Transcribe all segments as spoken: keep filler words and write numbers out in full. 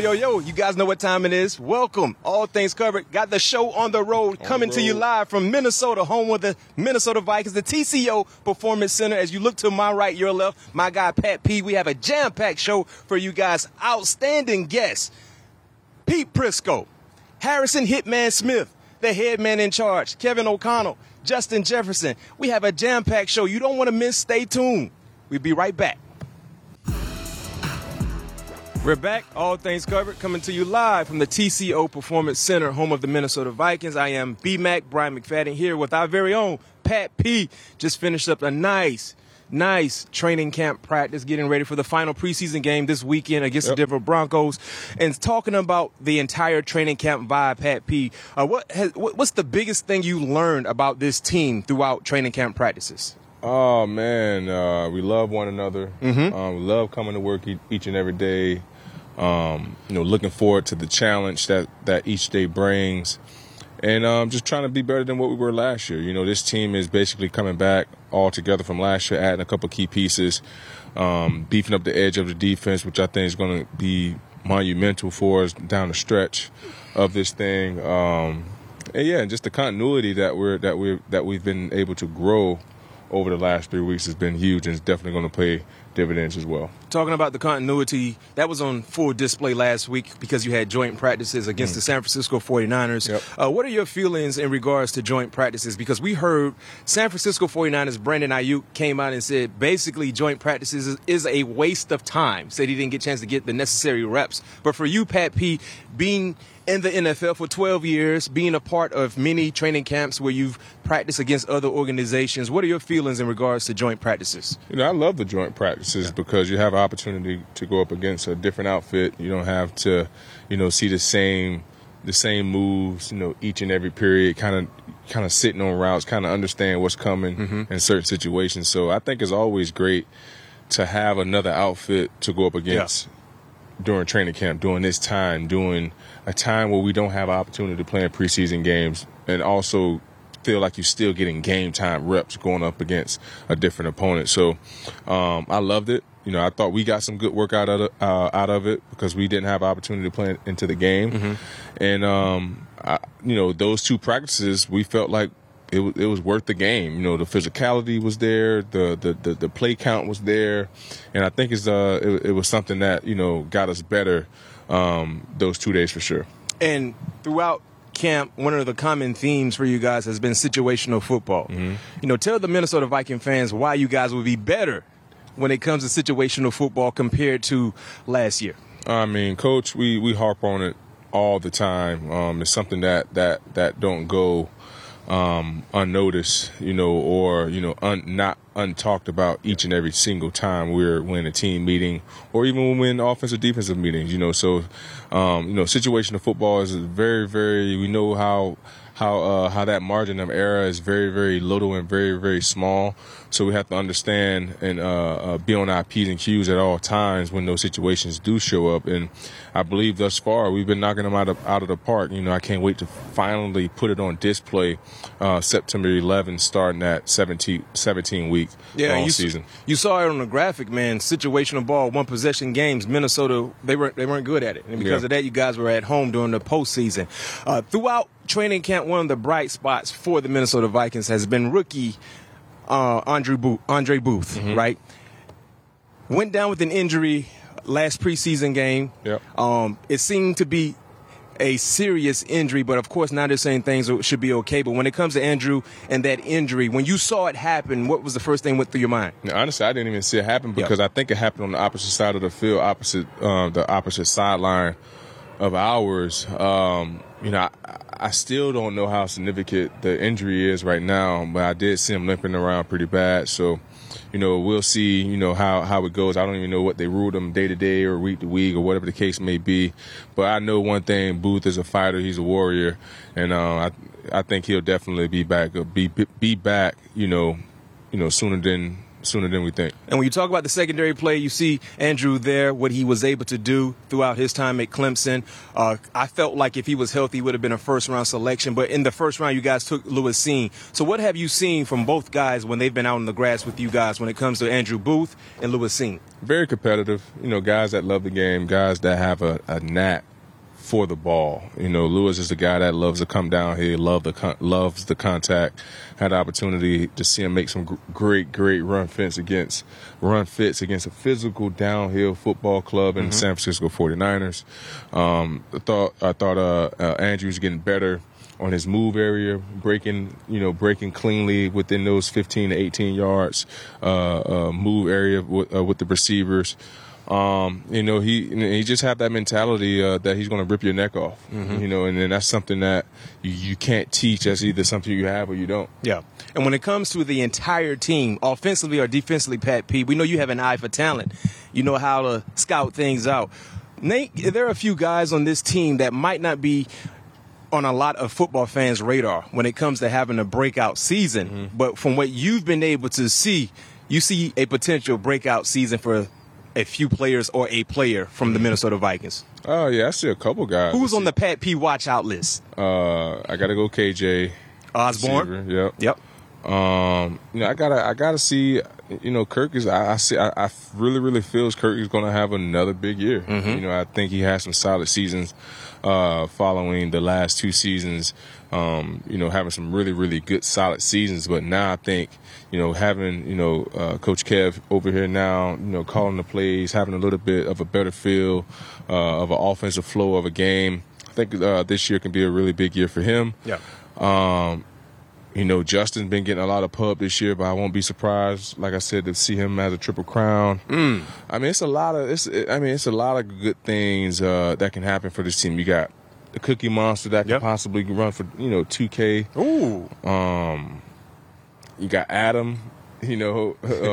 Yo, yo, you guys know what time it is. Welcome. All Things Covered. Got the show on the road on coming the road. to you live from Minnesota, home of the Minnesota Vikings, the T C O Performance Center. As you look to my right, your left, my guy Pat P. We have a jam-packed show for you guys. Outstanding guests. Pete Prisco, Harrison Hitman Smith, the head man in charge, Kevin O'Connell, Justin Jefferson. We have a jam-packed show. You don't want to miss. Stay tuned. We'll be right back. We're back, All Things Covered, coming to you live from the T C O Performance Center, home of the Minnesota Vikings. I am B-Mac, Brian McFadden, here with our very own Pat P. Just finished up a nice, nice training camp practice, getting ready for the final preseason game this weekend against yep. the Denver Broncos. And talking about the entire training camp vibe, Pat P., uh, what has, what's the biggest thing you learned about this team throughout training camp practices? Oh, man, uh, we love one another. Mm-hmm. Um, we love coming to work e- each and every day. Um, you know, looking forward to the challenge that, that each day brings, and um, just trying to be better than what we were last year. You know, this team is basically coming back all together from last year, adding a couple key pieces, um, beefing up the edge of the defense, which I think is going to be monumental for us down the stretch of this thing. Um, and yeah, and just the continuity that we're that we that we've been able to grow over the last three weeks has been huge, and it's definitely going to play dividends as well. Talking about the continuity, that was on full display last week because you had joint practices against mm. the San Francisco forty-niners. Yep. Uh, what are your feelings in regards to joint practices? Because we heard San Francisco forty-niners Brandon Ayuk came out and said basically joint practices is, is a waste of time. Said he didn't get a chance to get the necessary reps. But for you, Pat P., being in the N F L for twelve years, being a part of many training camps where you've practiced against other organizations, what are your feelings in regards to joint practices? You know, I love the joint practices yeah. because you have an opportunity to go up against a different outfit. You don't have to, you know, see the same the same moves, you know, each and every period, kind of kind of sitting on routes, kind of understand what's coming mm-hmm. in certain situations. So I think it's always great to have another outfit to go up against. Yeah. During training camp, during this time, during a time where we don't have an opportunity to play in preseason games, and also feel like you're still getting game time reps going up against a different opponent. So um, I loved it. You know, I thought we got some good work out of, uh, out of it because we didn't have an opportunity to play into the game. Mm-hmm. And, um, I, you know, those two practices, we felt like it, w- it was worth the game. You know, the physicality was there, the the, the, the play count was there, and I think it's uh it, it was something that, you know, got us better um, those two days for sure. And throughout camp, one of the common themes for you guys has been situational football. Mm-hmm. You know, tell the Minnesota Viking fans why you guys will be better when it comes to situational football compared to last year. I mean, Coach, we, we harp on it all the time. Um, it's something that that, that don't go Um, unnoticed, you know, or, you know, un, not untalked about each and every single time we're in a team meeting or even when we're in offensive defensive meetings, you know. So, um, you know, situational football is very, very, we know how how uh, how that margin of error is very, very little and very, very small. So we have to understand and uh, uh, be on our P's and Q's at all times when those situations do show up. And I believe thus far we've been knocking them out of, out of the park. You know, I can't wait to finally put it on display uh, September eleventh, starting that seventeen, seventeen week yeah, long you, season. You saw it on the graphic, man. Situational ball, one possession games. Minnesota, they weren't they weren't good at it, and because yeah. of that, you guys were at home during the postseason. Uh, throughout training camp, one of the bright spots for the Minnesota Vikings has been rookie uh, Andrew Booth, Andre Booth, mm-hmm. right? Went down with an injury last preseason game. Yep. Um, it seemed to be a serious injury, but of course now they're saying things should be okay. But when it comes to Andrew and that injury, when you saw it happen, what was the first thing that went through your mind? Now, honestly, I didn't even see it happen because yep. I think it happened on the opposite side of the field, opposite um, the opposite sideline of ours. Um, you know, I, I still don't know how significant the injury is right now, but I did see him limping around pretty bad. So, you know, we'll see, you know, how, how it goes. I don't even know what they ruled him day to day or week to week or whatever the case may be. But I know one thing, Booth is a fighter. He's a warrior. And uh, I I think he'll definitely be back, be be back, you know, you know, sooner than sooner than we think. And when you talk about the secondary play, you see Andrew there, what he was able to do throughout his time at Clemson. Uh, I felt like if he was healthy, he would have been a first-round selection. But in the first round, you guys took Lewis Cine. So what have you seen from both guys when they've been out on the grass with you guys when it comes to Andrew Booth and Lewis Cine? Very competitive. You know, guys that love the game, guys that have a, a knack for the ball. You know, Lewis is the guy that loves to come down here, love the con- loves the contact. Had the opportunity to see him make some g- great, great run fits against run fits against a physical downhill football club in mm-hmm. the San Francisco forty-niners. Um, I thought I thought uh, uh, Andrew's getting better on his move area, breaking, you know, breaking cleanly within those fifteen to eighteen yards uh, uh, move area with, uh, with the receivers. Um, you know, he he just have that mentality uh, that he's going to rip your neck off, mm-hmm. you know, and then that's something that you, you can't teach. That's either something you have or you don't. Yeah. And when it comes to the entire team, offensively or defensively, Pat P, we know you have an eye for talent. You know how to scout things out. Nate, there are a few guys on this team that might not be on a lot of football fans' radar when it comes to having a breakout season. Mm-hmm. But from what you've been able to see, you see a potential breakout season for a few players or a player from the Minnesota Vikings? Oh, yeah, I see a couple guys. Who's on the Pat P watch out list? Uh, I got to go K J. Osborne? Receiver, yep. Yep. Um, you know, I got to I gotta see, you know, Kirk is, I, I see, I, I really, really feels Kirk is going to have another big year. Mm-hmm. You know, I think he has some solid seasons uh, following the last two seasons, um, you know, having some really, really good, solid seasons. But now I think, you know, having, you know, uh, Coach Kev over here now, you know, calling the plays, having a little bit of a better feel uh, of an offensive flow of a game. I think uh, this year can be a really big year for him. Yeah. Um, you know, Justin's been getting a lot of pub this year, but I won't be surprised, like I said, to see him as a triple crown. Mm. I mean, it's a lot of it's. I mean, it's a lot of good things uh, that can happen for this team. You got the Cookie Monster that yep. can possibly run for, you know, two K. Ooh. Um. You got Adam, you know, uh,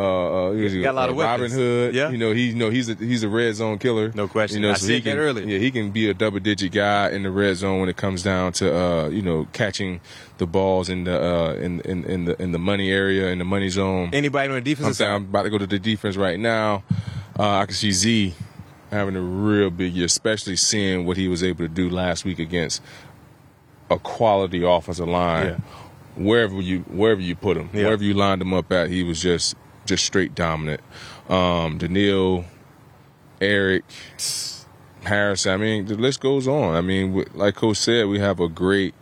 uh, you got a lot of Robin Hood. Yeah. You know, he, you know, he's a, he's a red zone killer. No question. You know, I so said he can, that earlier. Yeah, he can be a double digit guy in the red zone when it comes down to, uh, you know, catching the balls in the, uh, in, in, in the, in the money area, in the money zone. Anybody on the defense? I'm, saying, I'm about to go to the defense right now. Uh, I can see Z having a real big year, especially seeing what he was able to do last week against a quality offensive line. Yeah. Wherever you wherever you put him, yeah. wherever you lined him up at, he was just just straight dominant. Um, Daniil, Eric, Harrison. I mean, the list goes on. I mean, like Coach said, we have a great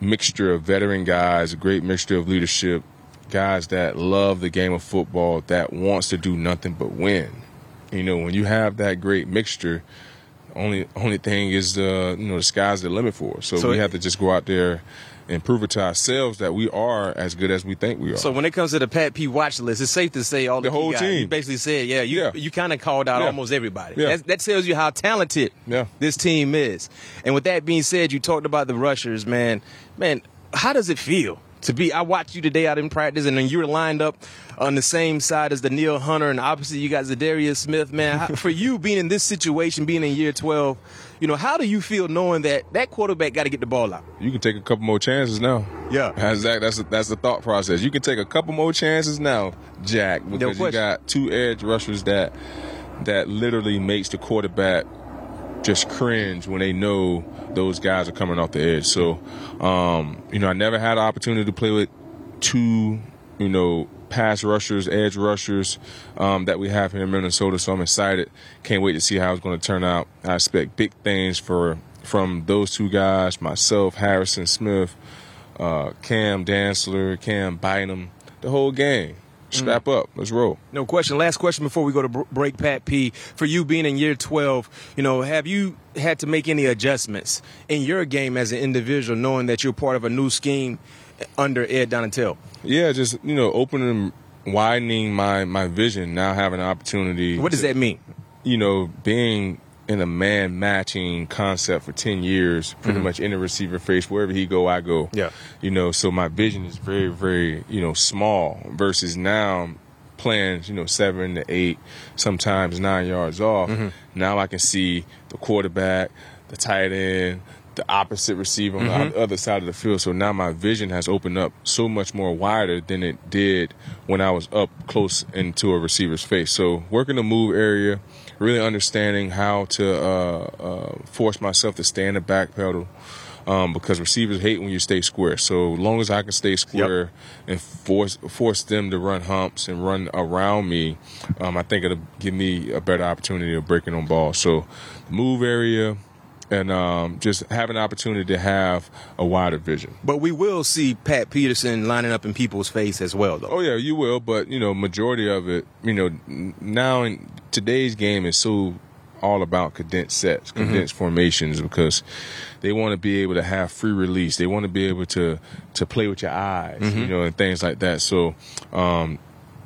mixture of veteran guys, a great mixture of leadership, guys that love the game of football, that wants to do nothing but win. You know, when you have that great mixture, only only thing is the you know the sky's the limit for us. So, so we have to just go out there and prove it to ourselves that we are as good as we think we are. So when it comes to the Pat P watch list, it's safe to say all the, the whole guys, team. You basically said, yeah, you yeah. you kind of called out yeah. almost everybody. Yeah. That, that tells you how talented yeah. this team is. And with that being said, you talked about the rushers, man. Man, how does it feel to be? I watched you today out in practice, and then you were lined up on the same side as Daniil Hunter, and obviously you got Za'Darius Smith, man. How, for you being in this situation, being in year twelve. You know, how do you feel knowing that that quarterback got to get the ball out? You can take a couple more chances now. Yeah. That's that, that's, a, that's the thought process. You can take a couple more chances now, Jack, because no you got two edge rushers that that literally makes the quarterback just cringe when they know those guys are coming off the edge. So, um, you know, I never had an opportunity to play with two, you know, pass rushers, edge rushers um, that we have here in Minnesota. So I'm excited. Can't wait to see how it's going to turn out. I expect big things for from those two guys, myself, Harrison Smith, uh, Cam Dantzler, Cam Bynum, the whole game. Strap mm. up. Let's roll. No question. Last question before we go to break, Pat P. For you being in year twelve, you know, have you had to make any adjustments in your game as an individual, knowing that you're part of a new scheme under Ed Donatell? Yeah, just, you know, opening, widening my, my vision, now having an opportunity. What does to, that mean? You know, being in a man-matching concept for ten years, pretty mm-hmm. much in the receiver face, wherever he go, I go. Yeah. You know, so my vision is very, very, you know, small versus now playing, you know, seven to eight, sometimes nine yards off. Mm-hmm. Now I can see the quarterback, the tight end, the opposite receiver on mm-hmm. the other side of the field. So now my vision has opened up so much more wider than it did when I was up close into a receiver's face. So working the move area, really understanding how to uh, uh, force myself to stay in the back pedal um, because receivers hate when you stay square. So as long as I can stay square yep. and force force them to run humps and run around me, um, I think it'll give me a better opportunity of breaking on ball. So move area, and um, just have an opportunity to have a wider vision. But we will see Pat Peterson lining up in people's face as well, though. Oh, yeah, you will. But, you know, majority of it, you know, now in today's game is so all about condensed sets, condensed mm-hmm. formations, because they want to be able to have free release. They want to be able to, to play with your eyes, mm-hmm. you know, and things like that. So um,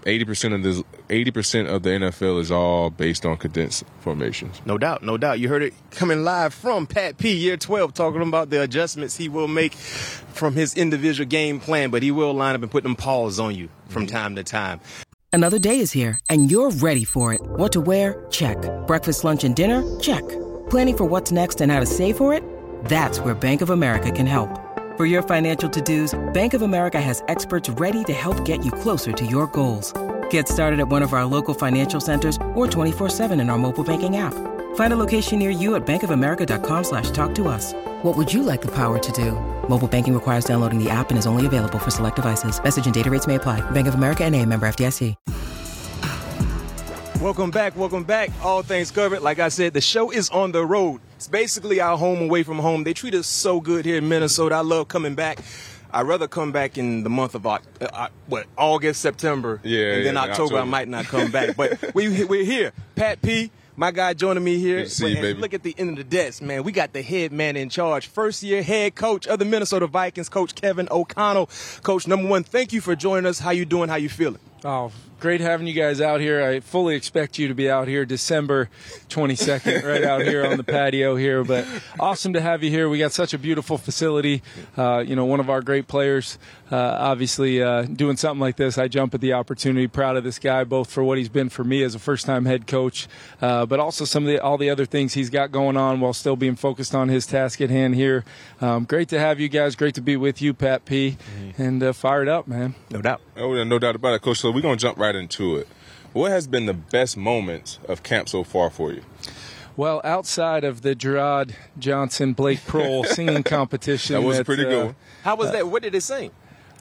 eighty percent of this, eighty percent of the N F L is all based on condensed formations. No doubt, no doubt. You heard it coming live from Pat P, year twelve, talking about the adjustments he will make from his individual game plan, but he will line up and put them paws on you from time to time. Another day is here, and you're ready for it. What to wear? Check. Breakfast, lunch, and dinner? Check. Planning for what's next and how to save for it? That's where Bank of America can help. For your financial to-dos, Bank of America has experts ready to help get you closer to your goals. Get started at one of our local financial centers or twenty-four seven in our mobile banking app. Find a location near you at bankofamerica.com slash talk to us. What would you like the power to do? Mobile banking requires downloading the app and is only available for select devices. Message and data rates may apply. Bank of America N A, member F D I C. Welcome back, welcome back. All Things Covered. Like I said, the show is on the road. It's basically our home away from home. They treat us so good here in Minnesota. I love coming back. I'd rather come back in the month of uh, uh, what August, September, yeah, and then yeah, October, October I might not come back. But we, we're here. Pat P, my guy joining me here. Good to see you, baby. Look at the end of the desk, man. We got the head man in charge, first-year head coach of the Minnesota Vikings, Coach Kevin O'Connell. Coach, number one, thank you for joining us. How you doing? How you feeling? Oh, great having you guys out here. I fully expect you to be out here December twenty-second, right out here on the patio here. But awesome to have you here. We got such a beautiful facility. Uh, you know, one of our great players, uh, obviously uh, doing something like this. I jump at the opportunity. Proud of this guy, both for what he's been for me as a first-time head coach, uh, but also some of the, all the other things he's got going on while still being focused on his task at hand here. Um, great to have you guys. Great to be with you, Pat P. Mm-hmm. And uh, fired up, man. No doubt. Oh, no doubt about it, Coach. So we're going to jump right into it. What has been the best moments of camp so far for you? Well, outside of the Gerard Johnson, Blake Prohl singing competition. That was that, pretty uh, good. How was that? What did it sing?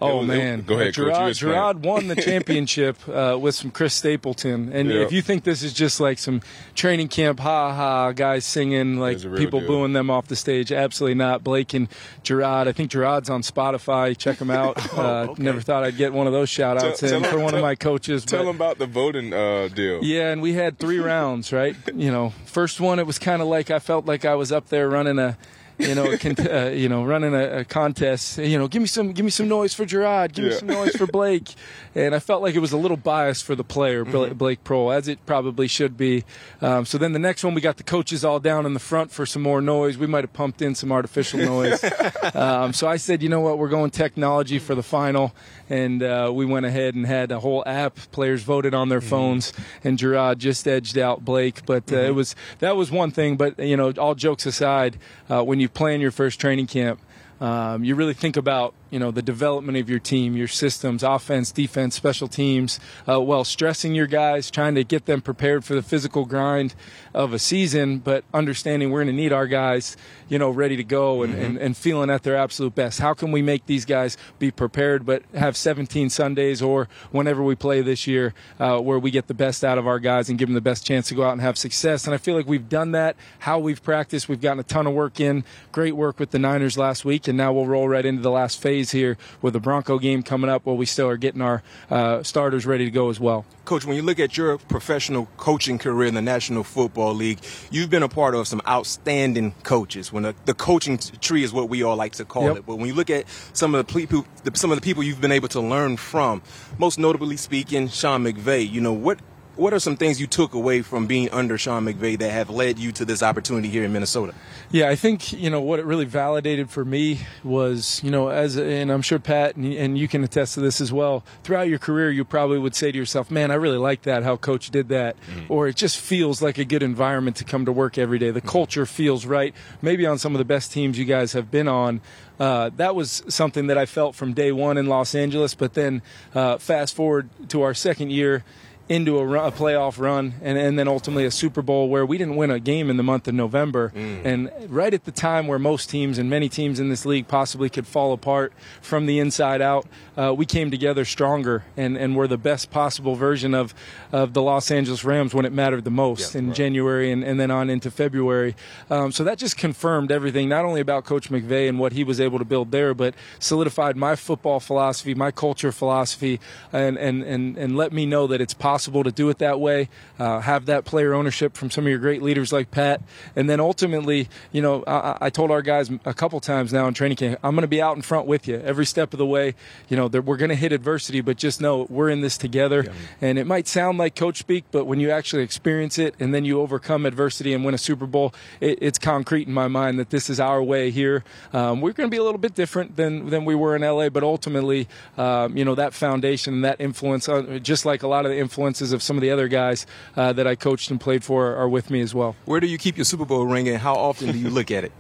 Oh, was, man. Was, go ahead, Gerard, Coach. Gerard won the championship uh, with some Chris Stapleton. And yep. if you think this is just like some training camp, ha-ha, guys singing, like people deal. booing them off the stage, absolutely not. Blake and Gerard, I think Gerard's on Spotify. Check him out. oh, uh, okay. Never thought I'd get one of those shout-outs in for one tell, of my coaches. Tell them about the voting uh, deal. Yeah, and we had three rounds, right? You know, first one, it was kind of like I felt like I was up there running a – you know, uh, you know, running a, a contest. You know, give me some, give me some noise for Gerard. Give yeah. me some noise for Blake. And I felt like it was a little biased for the player, mm-hmm. Blake Prohl, as it probably should be. Um, so then the next one, we got the coaches all down in the front for some more noise. We might have pumped in some artificial noise. um, so I said, you know what, we're going technology for the final. And uh, we went ahead and had a whole app. Players voted on their mm-hmm. phones, and Gerard just edged out Blake. But uh, mm-hmm. it was that was one thing. But you know, all jokes aside, uh, when you playing your first training camp, um, you really think about, you know, the development of your team, your systems, offense, defense, special teams, uh, while stressing your guys, trying to get them prepared for the physical grind of a season, but understanding we're going to need our guys, you know, ready to go and, mm-hmm. and, and feeling at their absolute best. How can we make these guys be prepared but have seventeen Sundays or whenever we play this year uh, where we get the best out of our guys and give them the best chance to go out and have success? And I feel like we've done that, how we've practiced. We've gotten a ton of work in, great work with the Niners last week, and now we'll roll right into the last phase days here with the Bronco game coming up, while we still are getting our uh, starters ready to go as well. Coach, when you look at your professional coaching career in the National Football League, you've been a part of some outstanding coaches. When the, the coaching tree is what we all like to call yep. it. But when you look at some of the people, some of the people you've been able to learn from, most notably speaking, Sean McVay. You know what? What are some things you took away from being under Sean McVay that have led you to this opportunity here in Minnesota? Yeah, I think, you know, what it really validated for me was, you know, as and I'm sure Pat and, and you can attest to this as well, throughout your career you probably would say to yourself, man, I really like that, how Coach did that. Mm-hmm. Or it just feels like a good environment to come to work every day. The culture feels right. Maybe on some of the best teams you guys have been on. Uh, that was something that I felt from day one in Los Angeles. But then uh, fast forward to our second year, into a, run, a playoff run, and, and then ultimately a Super Bowl where we didn't win a game in the month of November. Mm. And right at the time where most teams and many teams in this league possibly could fall apart from the inside out, uh, we came together stronger and, and were the best possible version of, of the Los Angeles Rams when it mattered the most yeah, in right. January and, and then on into February. Um, so that just confirmed everything, not only about Coach McVay and what he was able to build there, but solidified my football philosophy, my culture philosophy, and, and, and, and let me know that it's possible possible to do it that way, uh, have that player ownership from some of your great leaders like Pat. And then ultimately, you know, I, I told our guys a couple times now in training camp, I'm going to be out in front with you every step of the way. You know, that we're going to hit adversity, but just know we're in this together. Yeah. And it might sound like coach speak, but when you actually experience it and then you overcome adversity and win a Super Bowl, it, it's concrete in my mind that this is our way here. Um, we're going to be a little bit different than, than we were in L A, but ultimately, um, you know, that foundation and that influence, uh, just like a lot of the influence of some of the other guys uh, that I coached and played for are with me as well. Where do you keep your Super Bowl ring, and how often do you look at it?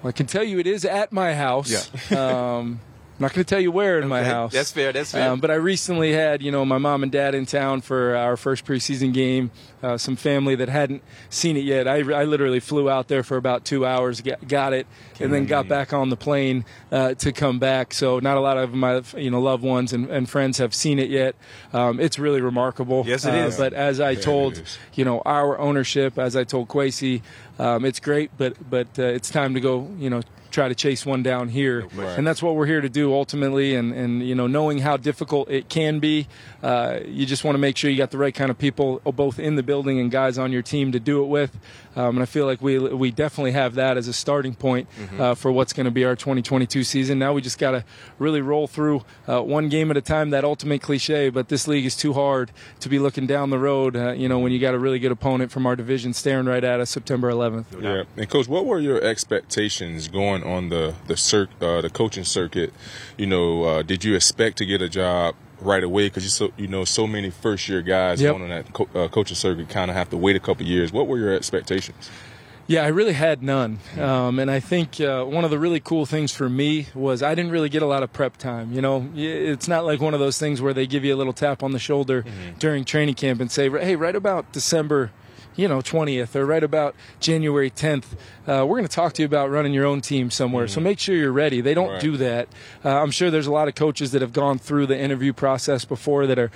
Well, I can tell you it is at my house. Yeah. um, I'm not going to tell you where in my okay. house. That's fair, that's fair. Um, but I recently had, you know, my mom and dad in town for our first preseason game, uh, some family that hadn't seen it yet. I, I literally flew out there for about two hours, got, got it, okay. and then got back on the plane uh, to come back. So not a lot of my, you know, loved ones and, and friends have seen it yet. Um, it's really remarkable. Yes, it uh, is. But as I told, you know, our ownership, as I told Kwesi, um, it's great, but, but uh, it's time to go, you know, try to chase one down here, right. and that's what we're here to do ultimately. And, and you know, knowing how difficult it can be, uh, you just want to make sure you got the right kind of people, both in the building and guys on your team to do it with. Um, and I feel like we we definitely have that as a starting point mm-hmm. uh, for what's going to be our twenty twenty-two season. Now we just got to really roll through uh, one game at a time. That ultimate cliche, but this league is too hard to be looking down the road. Uh, you know, when you got a really good opponent from our division staring right at us September eleventh. Yeah, and Coach, what were your expectations going on the the, cir- uh, the coaching circuit? You know, uh, did you expect to get a job right away? Because, you so, you know, so many first-year guys yep. going on that co- uh, coaching circuit kind of have to wait a couple years. What were your expectations? Yeah, I really had none. Um, and I think uh, one of the really cool things for me was I didn't really get a lot of prep time. You know, it's not like one of those things where they give you a little tap on the shoulder mm-hmm. during training camp and say, hey, right about December, you know, twentieth or right about January tenth, uh, we're going to talk to you about running your own team somewhere. Mm-hmm. So make sure you're ready. They don't right. do that. Uh, I'm sure there's a lot of coaches that have gone through the interview process before that are,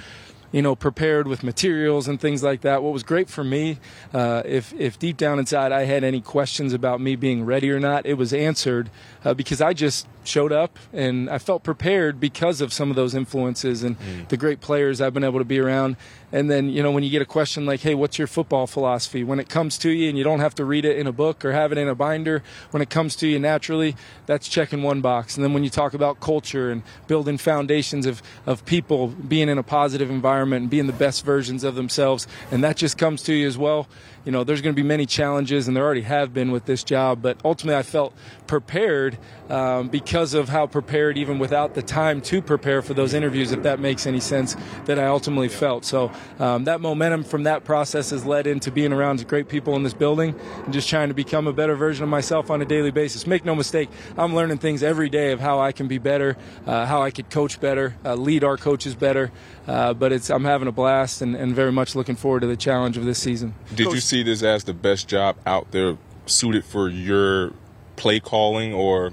you know, prepared with materials and things like that. What was great for me, uh, if if deep down inside I had any questions about me being ready or not, it was answered uh, because I just showed up and I felt prepared because of some of those influences and mm. the great players I've been able to be around. And then, you know, when you get a question like, hey, what's your football philosophy? When it comes to you and you don't have to read it in a book or have it in a binder, when it comes to you naturally, that's checking one box. And then when you talk about culture and building foundations of, of people being in a positive environment and being the best versions of themselves, and that just comes to you as well, you know, there's going to be many challenges, and there already have been with this job. But ultimately, I felt prepared um, because of how prepared, even without the time to prepare for those interviews, if that makes any sense, that I ultimately felt. So um, that momentum from that process has led into being around great people in this building and just trying to become a better version of myself on a daily basis. Make no mistake, I'm learning things every day of how I can be better, uh, how I could coach better, uh, lead our coaches better. Uh, but it's I'm having a blast and, and very much looking forward to the challenge of this season. Did you see this as the best job out there suited for your play calling or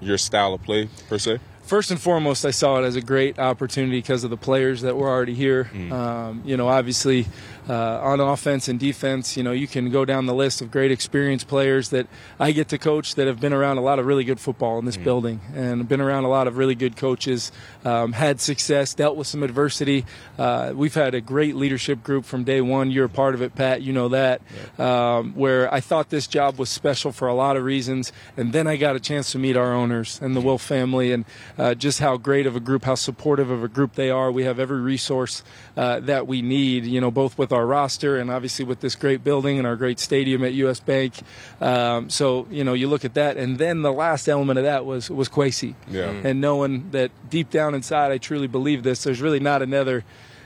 your style of play, per se? first and foremost, I saw it as a great opportunity because of the players that were already here. Mm. Um, you know, obviously uh, on offense and defense, you know, you can go down the list of great experienced players that I get to coach that have been around a lot of really good football in this mm. building and been around a lot of really good coaches, um, had success, dealt with some adversity. Uh, we've had a great leadership group from day one. You're a part of it, Pat. You know that. Yeah. Um, where I thought this job was special for a lot of reasons. And then I got a chance to meet our owners and the mm. Will family and Uh, just how great of a group, how supportive of a group they are. We have every resource uh, that we need, you know, both with our roster and obviously with this great building and our great stadium at U S Bank. Um, so, you know, you look at that. And then the last element of that was, was Kwesi. Yeah. And knowing that deep down inside, I truly believe this, there's really not another,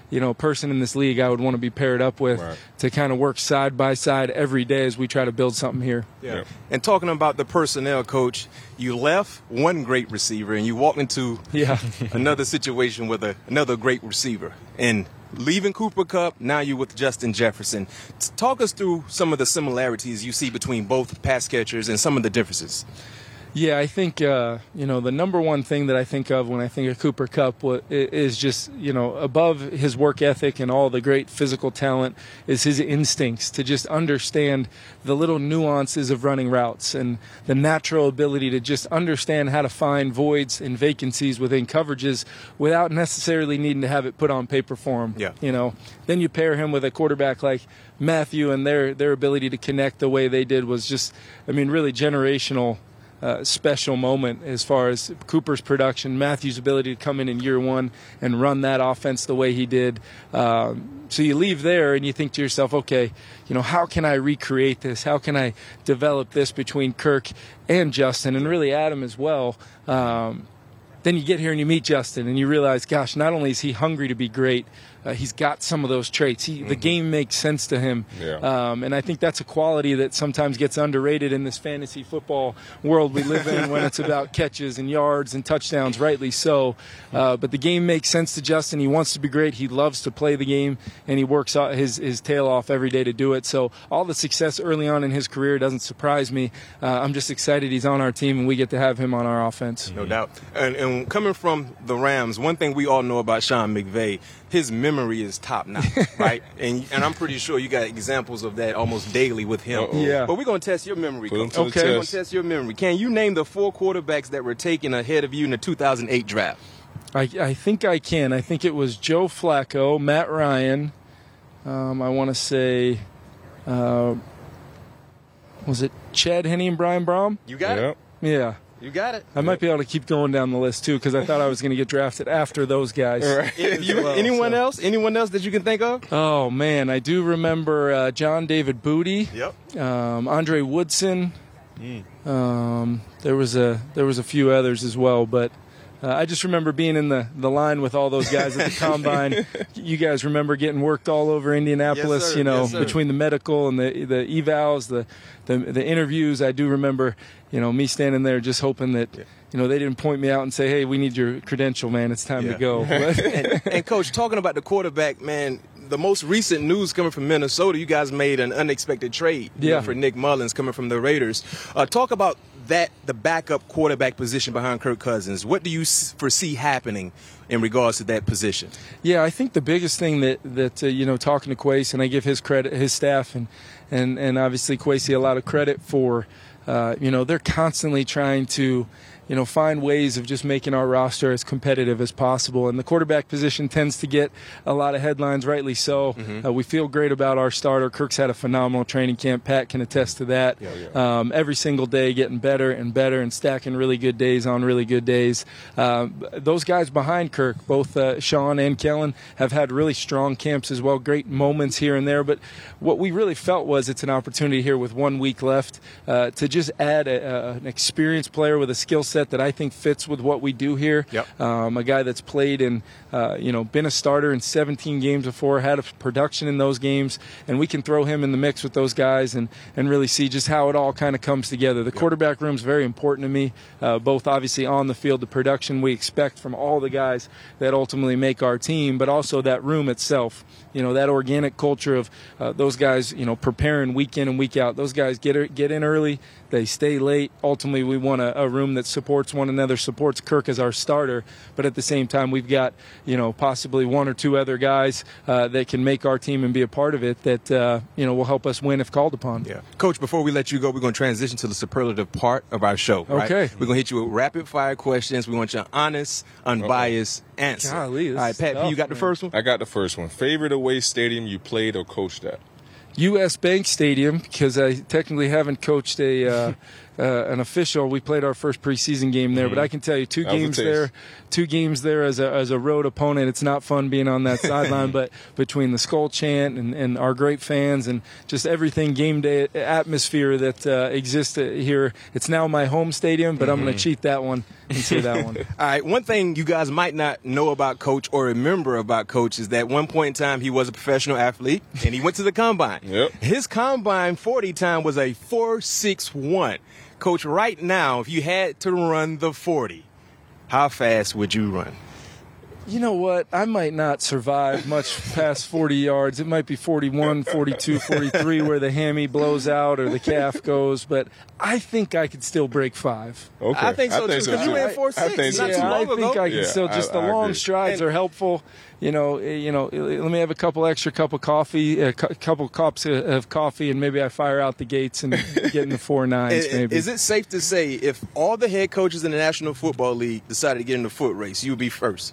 you know, person in this league I would want to be paired up with right. to kind of work side by side every day as we try to build something here. Yeah. yeah. And talking about the personnel, Coach, you left one great receiver and you walked into yeah. another situation with a, another great receiver. And leaving Cooper Kupp, now you're with Justin Jefferson. Talk us through some of the similarities you see between both pass catchers and some of the differences. Yeah, I think, uh, you know, the number one thing that I think of when I think of Cooper Kupp is just, you know, above his work ethic and all the great physical talent is his instincts to just understand the little nuances of running routes and the natural ability to just understand how to find voids and vacancies within coverages without necessarily needing to have it put on paper for him. Yeah. You know, then you pair him with a quarterback like Matthew, and their, their ability to connect the way they did was just, I mean, really generational. Uh, special moment as far as Cooper's production, Matthew's ability to come in in year one and run that offense the way he did. Um, so you leave there and you think to yourself, okay, you know, how can I recreate this? How can I develop this between Kirk and Justin and really Adam as well? Um, then you get here and you meet Justin and you realize, gosh, not only is he hungry to be great, Uh, he's got some of those traits. He, mm-hmm. The game makes sense to him. Yeah. Um, and I think that's a quality that sometimes gets underrated in this fantasy football world we live in when it's about catches and yards and touchdowns, rightly so. Uh, but the game makes sense to Justin. He wants to be great. He loves to play the game, and he works his, his tail off every day to do it. So all the success early on in his career doesn't surprise me. Uh, I'm just excited he's on our team, and we get to have him on our offense. No doubt. And, and coming from the Rams, one thing we all know about Sean McVay, his memory is top-notch, right? And and I'm pretty sure you got examples of that almost daily with him. Uh-oh. Yeah. But we're going to test your memory. Okay. We're going to test your memory. Can you name the four quarterbacks that were taken ahead of you in the two thousand eight draft? I, I think I can. I think it was Joe Flacco, Matt Ryan. Um, I want to say, uh, was it Chad Henne and Brian Brom? You got yep. it? Yeah. You got it. I might be able to keep going down the list, too, because I thought I was going to get drafted after those guys. Right. You, well, anyone so. else? Anyone else that you can think of? Oh, man. I do remember uh, John David Booty. Yep. Um, Andre Woodson. Mm. Um, there was a there was a few others as well, but uh, I just remember being in the, the line with all those guys at the combine. You guys remember getting worked all over Indianapolis, yes, you know, yes, between the medical and the, the evals, the, the the interviews. I do remember, you know, me standing there just hoping that, yeah. you know, they didn't point me out and say, hey, we need your credential, man. It's time yeah. to go. and, and, Coach, talking about the quarterback, man, the most recent news coming from Minnesota, you guys made an unexpected trade yeah. you know, for Nick Mullins coming from the Raiders. Uh, talk about that, the backup quarterback position behind Kirk Cousins. What do you foresee happening in regards to that position? Yeah, I think the biggest thing that, that uh, you know, talking to Kwesi, and I give his credit, his staff, and, and, and obviously Kwesi a lot of credit for, Uh, you know, they're constantly trying to, you know, find ways of just making our roster as competitive as possible. And the quarterback position tends to get a lot of headlines, rightly so. Mm-hmm. Uh, we feel great about our starter. Kirk's had a phenomenal training camp. Pat can attest to that. Yeah, yeah. Um, every single day getting better and better and stacking really good days on really good days. Uh, those guys behind Kirk, both uh, Sean and Kellen, have had really strong camps as well, great moments here and there. But what we really felt was it's an opportunity here with one week left uh, to just add a, a, an experienced player with a skill set that I think fits with what we do here. Yep. Um, a guy that's played and, uh, you know, been a starter in seventeen games before, had a production in those games, and we can throw him in the mix with those guys and, and really see just how it all kind of comes together. The yep. quarterback room is very important to me, uh, both obviously on the field, the production we expect from all the guys that ultimately make our team, but also that room itself. You know, that organic culture of uh, those guys, you know, preparing week in and week out. Those guys get, get in early. They stay late. Ultimately, we want a, a room that supports one another, supports Kirk as our starter. But at the same time, we've got, you know, possibly one or two other guys uh, that can make our team and be a part of it that, uh, you know, will help us win if called upon. Yeah. Coach, before we let you go, we're going to transition to the superlative part of our show. Right? Okay. We're going to hit you with rapid-fire questions. We want your honest, unbiased Uh-oh. answer. Golly, all right, Pat, tough, you got man. the first one? I got the first one. Favorite away stadium you played or coached at? U S. Bank Stadium, because I technically haven't coached a uh, uh, an official. We played our first preseason game there, mm-hmm. but I can tell you two that games there, two games there as a as a road opponent. It's not fun being on that sideline, but between the skull chant and, and our great fans and just everything game day atmosphere that uh, exists here, it's now my home stadium. But mm-hmm. I'm going to cheat that one and say that one. All right, one thing you guys might not know about Coach or remember about Coach is that at one point in time he was a professional athlete and he went to the combine. Yep. His combine forty time was a four six one. Coach, right now, if you had to run the forty, how fast would you run? You know what? I might not survive much past forty yards. It might be forty-one, forty-two, forty-three where the hammy blows out or the calf goes, but I think I could still break five. Okay. I think so, I think too, because so you ran four six. I think, not yeah, too long I, think ago. I can yeah, still just I, the I long agree. strides and, are helpful. You know, you know, let me have a couple extra cup of coffee, a couple cups of coffee, and maybe I fire out the gates and get in the four nines, maybe. Is it safe to say if all the head coaches in the National Football League decided to get in the foot race, you would be first?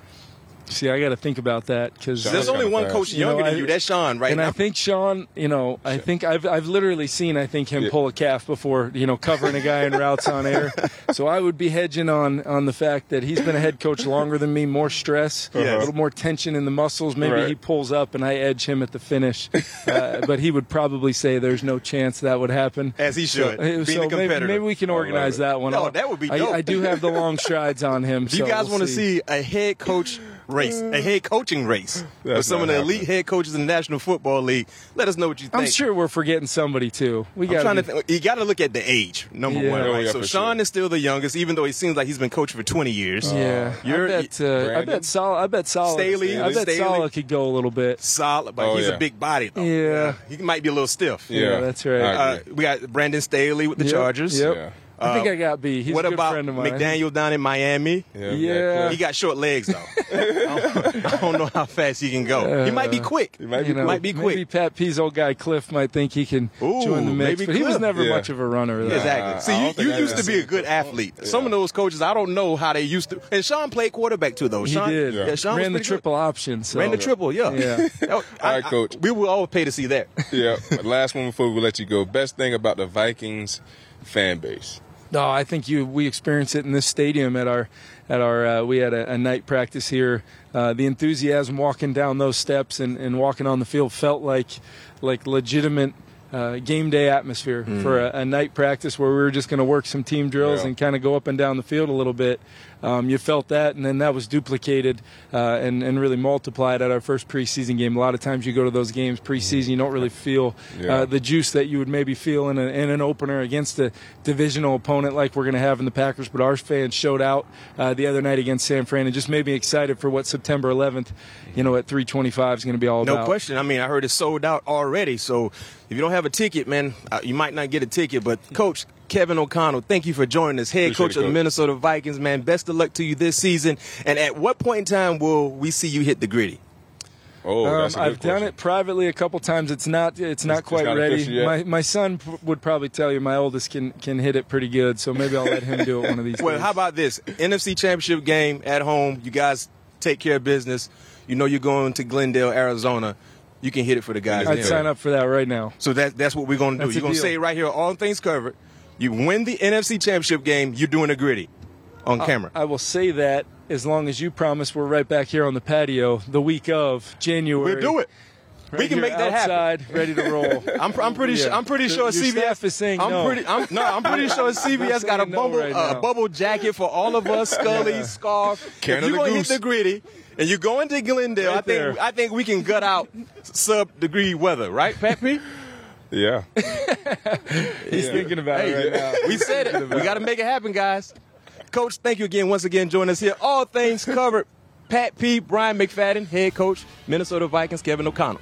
See, I got to think about that because there's only one coach younger you know, than you. That's Sean, right? And now. I think Sean, you know, I think I've I've literally seen I think him yeah. pull a calf before, you know, covering a guy in routes on air. So I would be hedging on on the fact that he's been a head coach longer than me, more stress, yes. a little more tension in the muscles. Maybe right. he pulls up and I edge him at the finish, uh, but he would probably say there's no chance that would happen. As he should. So, so maybe, maybe we can organize that one. No, I'll, that would be dope. I, I do have the long strides on him. Do you so guys we'll want to see. see a head coach? Race, a head coaching race with some of the elite head coaches in the National Football League. Let us know what you think. I'm sure we're forgetting somebody too. We got to. Th- you got to look at the age. Number yeah. one, right? oh, yeah, so Sean sure. is still the youngest, even though he seems like he's been coaching for twenty years. Uh, yeah, You're, I bet. Uh, I bet Salah. I bet Salah. Staley. I bet Salah could go a little bit. Salah, but oh, he's yeah. a big body though. Yeah, he might be a little stiff. Yeah, yeah that's right. Uh, we got Brandon Staley with the yep. Chargers. Yep. Yeah. I think I got B. He's what a good about friend of mine. McDaniel down in Miami? Yeah. yeah. He got short legs, though. I, don't, I don't know how fast he can go. Uh, he might be quick. He might be, know, might be quick. Maybe Pat P's old guy Cliff might think he can Ooh, join the mix, but Cliff. he was never yeah. much of a runner. Though. Exactly. Nah, See, you, you used to be a good athlete. Yeah. Some of those coaches, I don't know how they used to. And Sean played quarterback, too, though. Sean, he did. Yeah. Yeah, Sean ran the triple good. option. So. Ran the triple, yeah. yeah. yeah. I, all right, Coach. I, we will all pay to see that. Yeah. Last one before we let you go. Best thing about the Vikings fan base? No, I think you. We experienced it in this stadium at our, at our. Uh, we had a, a night practice here. Uh, the enthusiasm walking down those steps and, and walking on the field felt like, like legitimate uh, game day atmosphere mm. for a, a night practice where we were just going to work some team drills yeah. and kind of go up and down the field a little bit. Um, you felt that, and then that was duplicated uh, and, and really multiplied at our first preseason game. A lot of times you go to those games preseason, you don't really feel yeah. uh, the juice that you would maybe feel in, a, in an opener against a divisional opponent like we're going to have in the Packers. But our fans showed out uh, the other night against San Fran and just made me excited for what September eleventh, you know, at three twenty-five is going to be all no about. No question. I mean, I heard it's sold out already. So if you don't have a ticket, man, you might not get a ticket. But, Coach, Kevin O'Connell, thank you for joining us. Head Appreciate coach it, of the Minnesota Vikings, man. Best of luck to you this season. And at what point in time will we see you hit the gritty? Oh, um, that's a good I've question. done it privately a couple times. It's not it's not it's, quite it's ready. My my son p- would probably tell you my oldest can, can hit it pretty good, so maybe I'll let him do it one of these well, days. Well, how about this? N F C Championship game at home. You guys take care of business. You know you're going to Glendale, Arizona. You can hit it for the guys. I'd there. sign up for that right now. So that, that's what we're going to do. That's you're going to say right here, all things covered. You win the N F C Championship game, you're doing a gritty on camera. I, I will say that as long as you promise we're right back here on the patio the week of January. We'll do it. Right we can make that outside, happen. Ready to roll. I'm, I'm pretty yeah. sure. I'm pretty sure Your CBS is saying I'm no. Pretty, I'm, no, I'm pretty sure C B S got a no bubble right uh, bubble jacket for all of us. Scully yeah. scarf. Can if you're gonna hit the gritty, and you go into Glendale, right I think there. I think we can gut out sub degree weather, right, Pat P? Yeah. He's yeah. thinking about hey, it right yeah. now. We said it. We got to make it happen, guys. Coach, thank you again once again joining us here. All things covered. Pat P, Brian McFadden, head coach, Minnesota Vikings, Kevin O'Connell.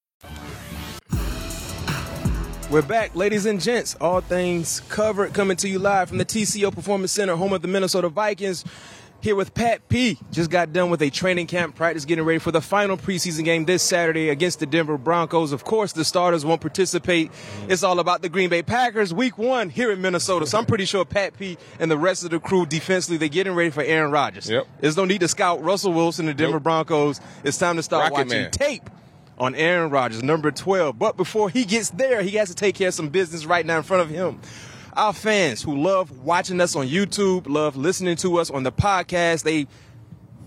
We're back, ladies and gents. All Things Covered, coming to you live from the T C O Performance Center, home of the Minnesota Vikings. Here with Pat P. Just got done with a training camp practice, getting ready for the final preseason game this Saturday against the Denver Broncos. Of course, the starters won't participate. It's all about the Green Bay Packers, week one here in Minnesota. So I'm pretty sure Pat P. and the rest of the crew defensively, they're getting ready for Aaron Rodgers. Yep. There's no need to scout Russell Wilson and the Denver nope. Broncos. It's time to start Rocket watching man. tape. On Aaron Rodgers, number twelve. But before he gets there, he has to take care of some business right now in front of him. Our fans who love watching us on YouTube, love listening to us on the podcast, they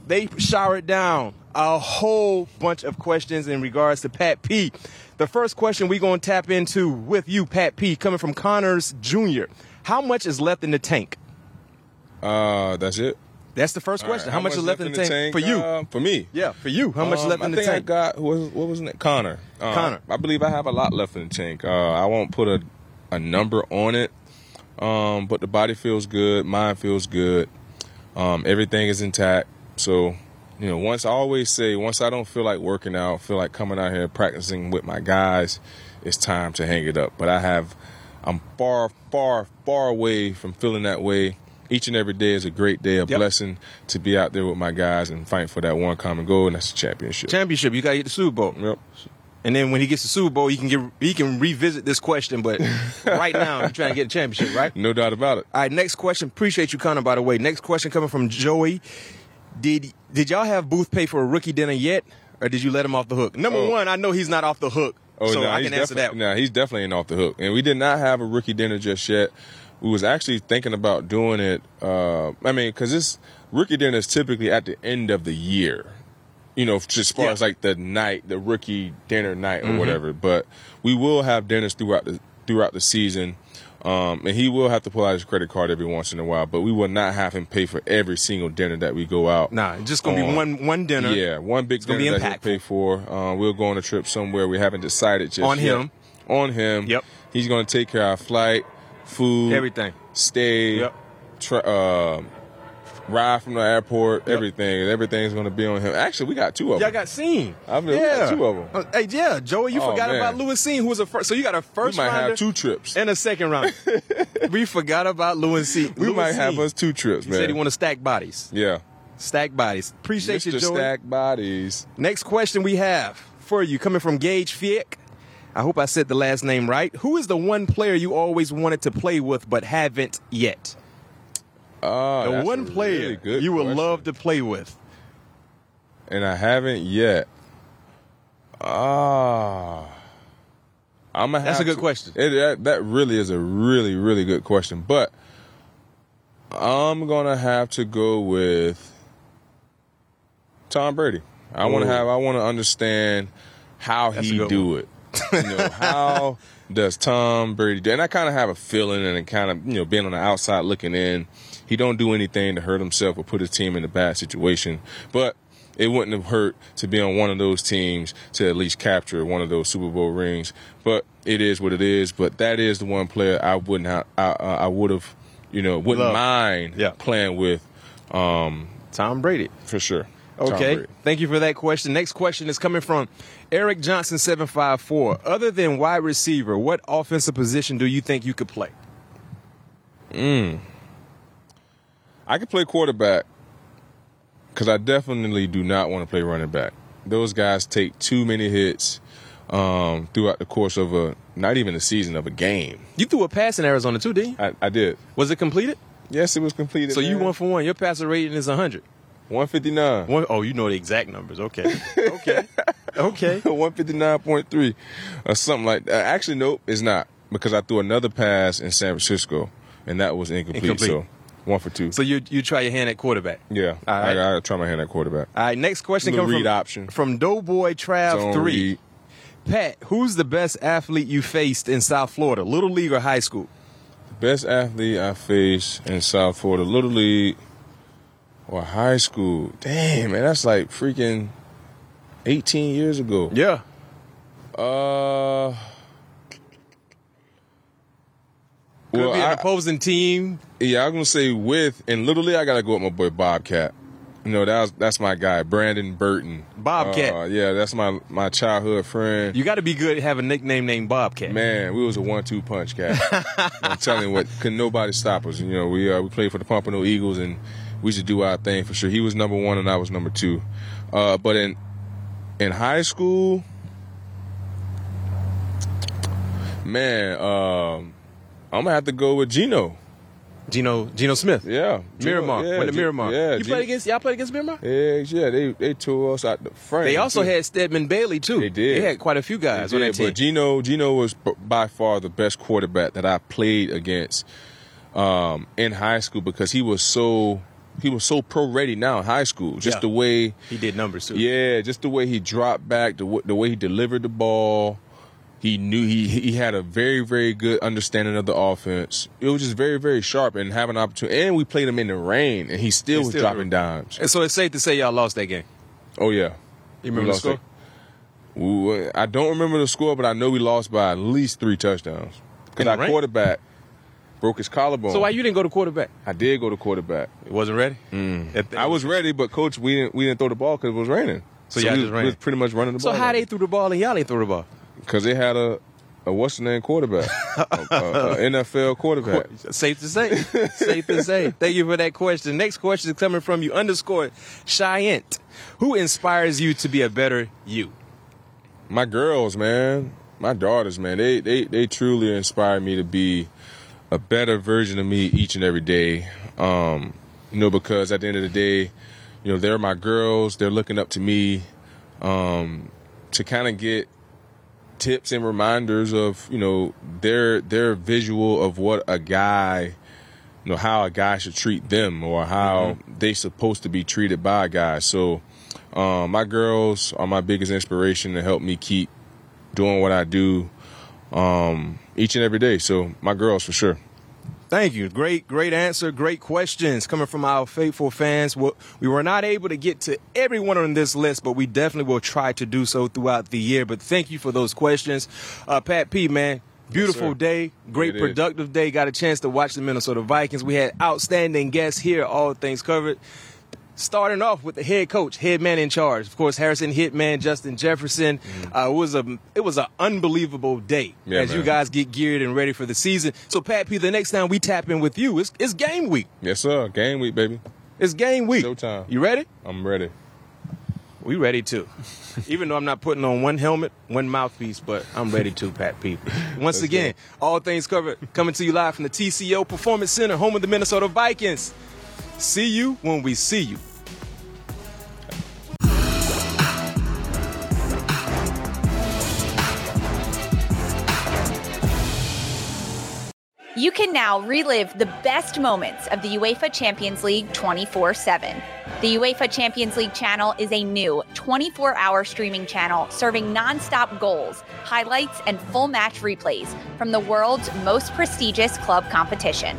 they showered down a whole bunch of questions in regards to Pat P. The first question we're going to tap into with you, Pat P., coming from Connors Junior How much is left in the tank? Uh, that's it. That's the first question. Right. How, how much is left, left in the tank, tank for you? Uh, for me? Yeah, for you. How um, much left I in the tank? I think I got, what was, what was it? Connor. Uh, Connor. I believe I have a lot left in the tank. Uh, I won't put a, a number on it, um, but the body feels good. Mind feels good. Um, everything is intact. So, you know, once I always say, once I don't feel like working out, feel like coming out here practicing with my guys, it's time to hang it up. But I have, I'm far, far, far away from feeling that way. Each and every day is a great day, a yep. blessing to be out there with my guys and fight for that one common goal, and that's the championship. Championship, you got to get the Super Bowl. Yep. And then when he gets the Super Bowl, he can get he can revisit this question, but right now you're trying to get a championship, right? No doubt about it. All right, next question. Appreciate you, Connor, by the way. Next question coming from Joey. Did did y'all have Booth pay for a rookie dinner yet, or did you let him off the hook? Number oh. one, I know he's not off the hook, oh, so no, I can answer that. No, he's definitely ain't off the hook. And we did not have a rookie dinner just yet. We was actually thinking about doing it. Uh, I mean, because this rookie dinner is typically at the end of the year, you know, just as far yeah. as like the night, the rookie dinner night or mm-hmm. whatever. But we will have dinners throughout the throughout the season, um, and he will have to pull out his credit card every once in a while. But we will not have him pay for every single dinner that we go out. Nah, it's just gonna on. be one one dinner. Yeah, one big it's dinner that he'll pay for. Uh, we'll go on a trip somewhere. We haven't decided just on yet. him. On him. Yep. He's gonna take care of our flight. Food, everything, stay, yep. tr- uh, ride from the airport, yep. everything. Everything's going to be on him. Actually, we got two of them. Y'all got Cine. I've yeah. got two of them. Uh, hey, yeah, Joey, you oh, forgot man. about Lewis Cine, who was a first. So you got a first rounder. We might have two trips. And a second round. We forgot about Lewis Cine. We Lewis might Cine. have us two trips, man. He said he want to stack bodies. Yeah. Stack bodies. Appreciate Mister you, Joey. Stack bodies. Next question we have for you, coming from Gage Fiek. I hope I said the last name right. Who is the one player you always wanted to play with but haven't yet? Uh, the one player really good you would question. love to play with. And I haven't yet. Ah, uh, I'm gonna That's have a good to, question. It, that, that really is a really, really good question. But I'm going to have to go with Tom Brady. I want to have. I want to understand how That's he do one. it. You know, how does Tom Brady do? And I kind of have a feeling, and kind of, you know, being on the outside looking in, he don't do anything to hurt himself or put his team in a bad situation. But it wouldn't have hurt to be on one of those teams to at least capture one of those Super Bowl rings. But it is what it is. But that is the one player I wouldn't have, I, uh, I would have, you know, wouldn't Love. mind yeah. playing with. Um, Tom Brady. For sure. Okay, thank you for that question. Next question is coming from Eric Johnson seven five four. Other than wide receiver, what offensive position do you think you could play? Mm. I could play quarterback because I definitely do not want to play running back. Those guys take too many hits um, throughout the course of a, not even a season, of a game. You threw a pass in Arizona too, didn't you? I, I did. Was it completed? Yes, it was completed. So man. you one for one. Your passer rating is one hundred. one fifty-nine. One, oh, you know the exact numbers. Okay. Okay. Okay. one fifty-nine point three or something like that. Actually, nope, it's not, because I threw another pass in San Francisco, and that was incomplete. incomplete. So one for two. So you you try your hand at quarterback. Yeah. All right. I, I try my hand at quarterback. All right. Next question comes from, option. from Doughboy Trav three. Read. Pat, who's the best athlete you faced in South Florida, Little League or high school? The best athlete I faced in South Florida, Little League or high school? Damn, man, that's like freaking eighteen years ago. Yeah. Uh... Could well, be an I, opposing team. Yeah, I'm going to say with, and literally I got to go with my boy Bobcat. You know, that was, that's my guy, Brandon Burton. Bobcat. Uh, yeah, that's my, my childhood friend. You got to be good to have a nickname named Bobcat. Man, we was a one-two punch guy. I'm telling you what, couldn't nobody stop us. You know, we uh, we played for the Pompano Eagles, and we used to do our thing for sure. He was number one, and I was number two. Uh, but in in high school, man, um... I'm going to have to go with Geno. Geno Geno Smith? Yeah. Miramar. Yeah, went to Miramar. Yeah, you G- played against, y'all played against Miramar? Yeah, yeah. They they tore us out the frame. They also too. had Stedman Bailey, too. They did. They had quite a few guys they on did, that team. But Geno, Geno was by far the best quarterback that I played against um, in high school because he was so he was so pro-ready now in high school. Just yeah. the way... He did numbers, too. Yeah, just the way he dropped back, the, the way he delivered the ball. He knew he he had a very, very good understanding of the offense. It was just very, very sharp and having an opportunity. And we played him in the rain, and he still he was still dropping dimes. And so it's safe to say y'all lost that game. Oh, yeah. You remember the score? Ooh, I don't remember the score, but I know we lost by at least three touchdowns. Because our rain? quarterback broke his collarbone. So why you didn't go to quarterback? I did go to quarterback. It wasn't ready? Mm. I was ready, but, Coach, we didn't, we didn't throw the ball because it was raining. So, so y'all we, just ran. We was pretty much running the so ball. So how they threw the ball and y'all ain't threw the ball? Because they had a, a what's-his-name quarterback, an N F L quarterback. Safe to say. Safe to say. Thank you for that question. Next question is coming from you, underscore Shyant. Who inspires you to be a better you? My girls, man. My daughters, man. They, they, they truly inspire me to be a better version of me each and every day. Um, you know, because at the end of the day, you know, they're my girls. They're looking up to me um, to kind of get tips and reminders of, you know, their their visual of what a guy, you know, how a guy should treat them or how mm-hmm. they supposed to be treated by a guy. So um, my girls are my biggest inspiration to help me keep doing what I do um, each and every day. So my girls for sure. Thank you. Great, great answer. Great questions coming from our faithful fans. Well, we were not able to get to everyone on this list, but we definitely will try to do so throughout the year. But thank you for those questions. Uh, Pat P, man, beautiful yes, day. Great, it productive is. day. Got a chance to watch the Minnesota Vikings. We had outstanding guests here, All Things Covered. Starting off with the head coach, head man in charge. Of course, Harrison Hitman, Justin Jefferson. Mm-hmm. Uh, it was a it was an unbelievable day yeah, as man. you guys get geared and ready for the season. So, Pat P, the next time we tap in with you, it's, it's game week. Yes, sir. Game week, baby. It's game week. Showtime. You ready? I'm ready. We ready, too. Even though I'm not putting on one helmet, one mouthpiece, but I'm ready, too, Pat P. Once That's again, good. All Things Covered, coming to you live from the T C O Performance Center, home of the Minnesota Vikings. See you when we see you. You can now relive the best moments of the UEFA Champions League twenty-four seven. The UEFA Champions League channel is a new twenty-four hour streaming channel serving non-stop goals, highlights, and full match replays from the world's most prestigious club competition.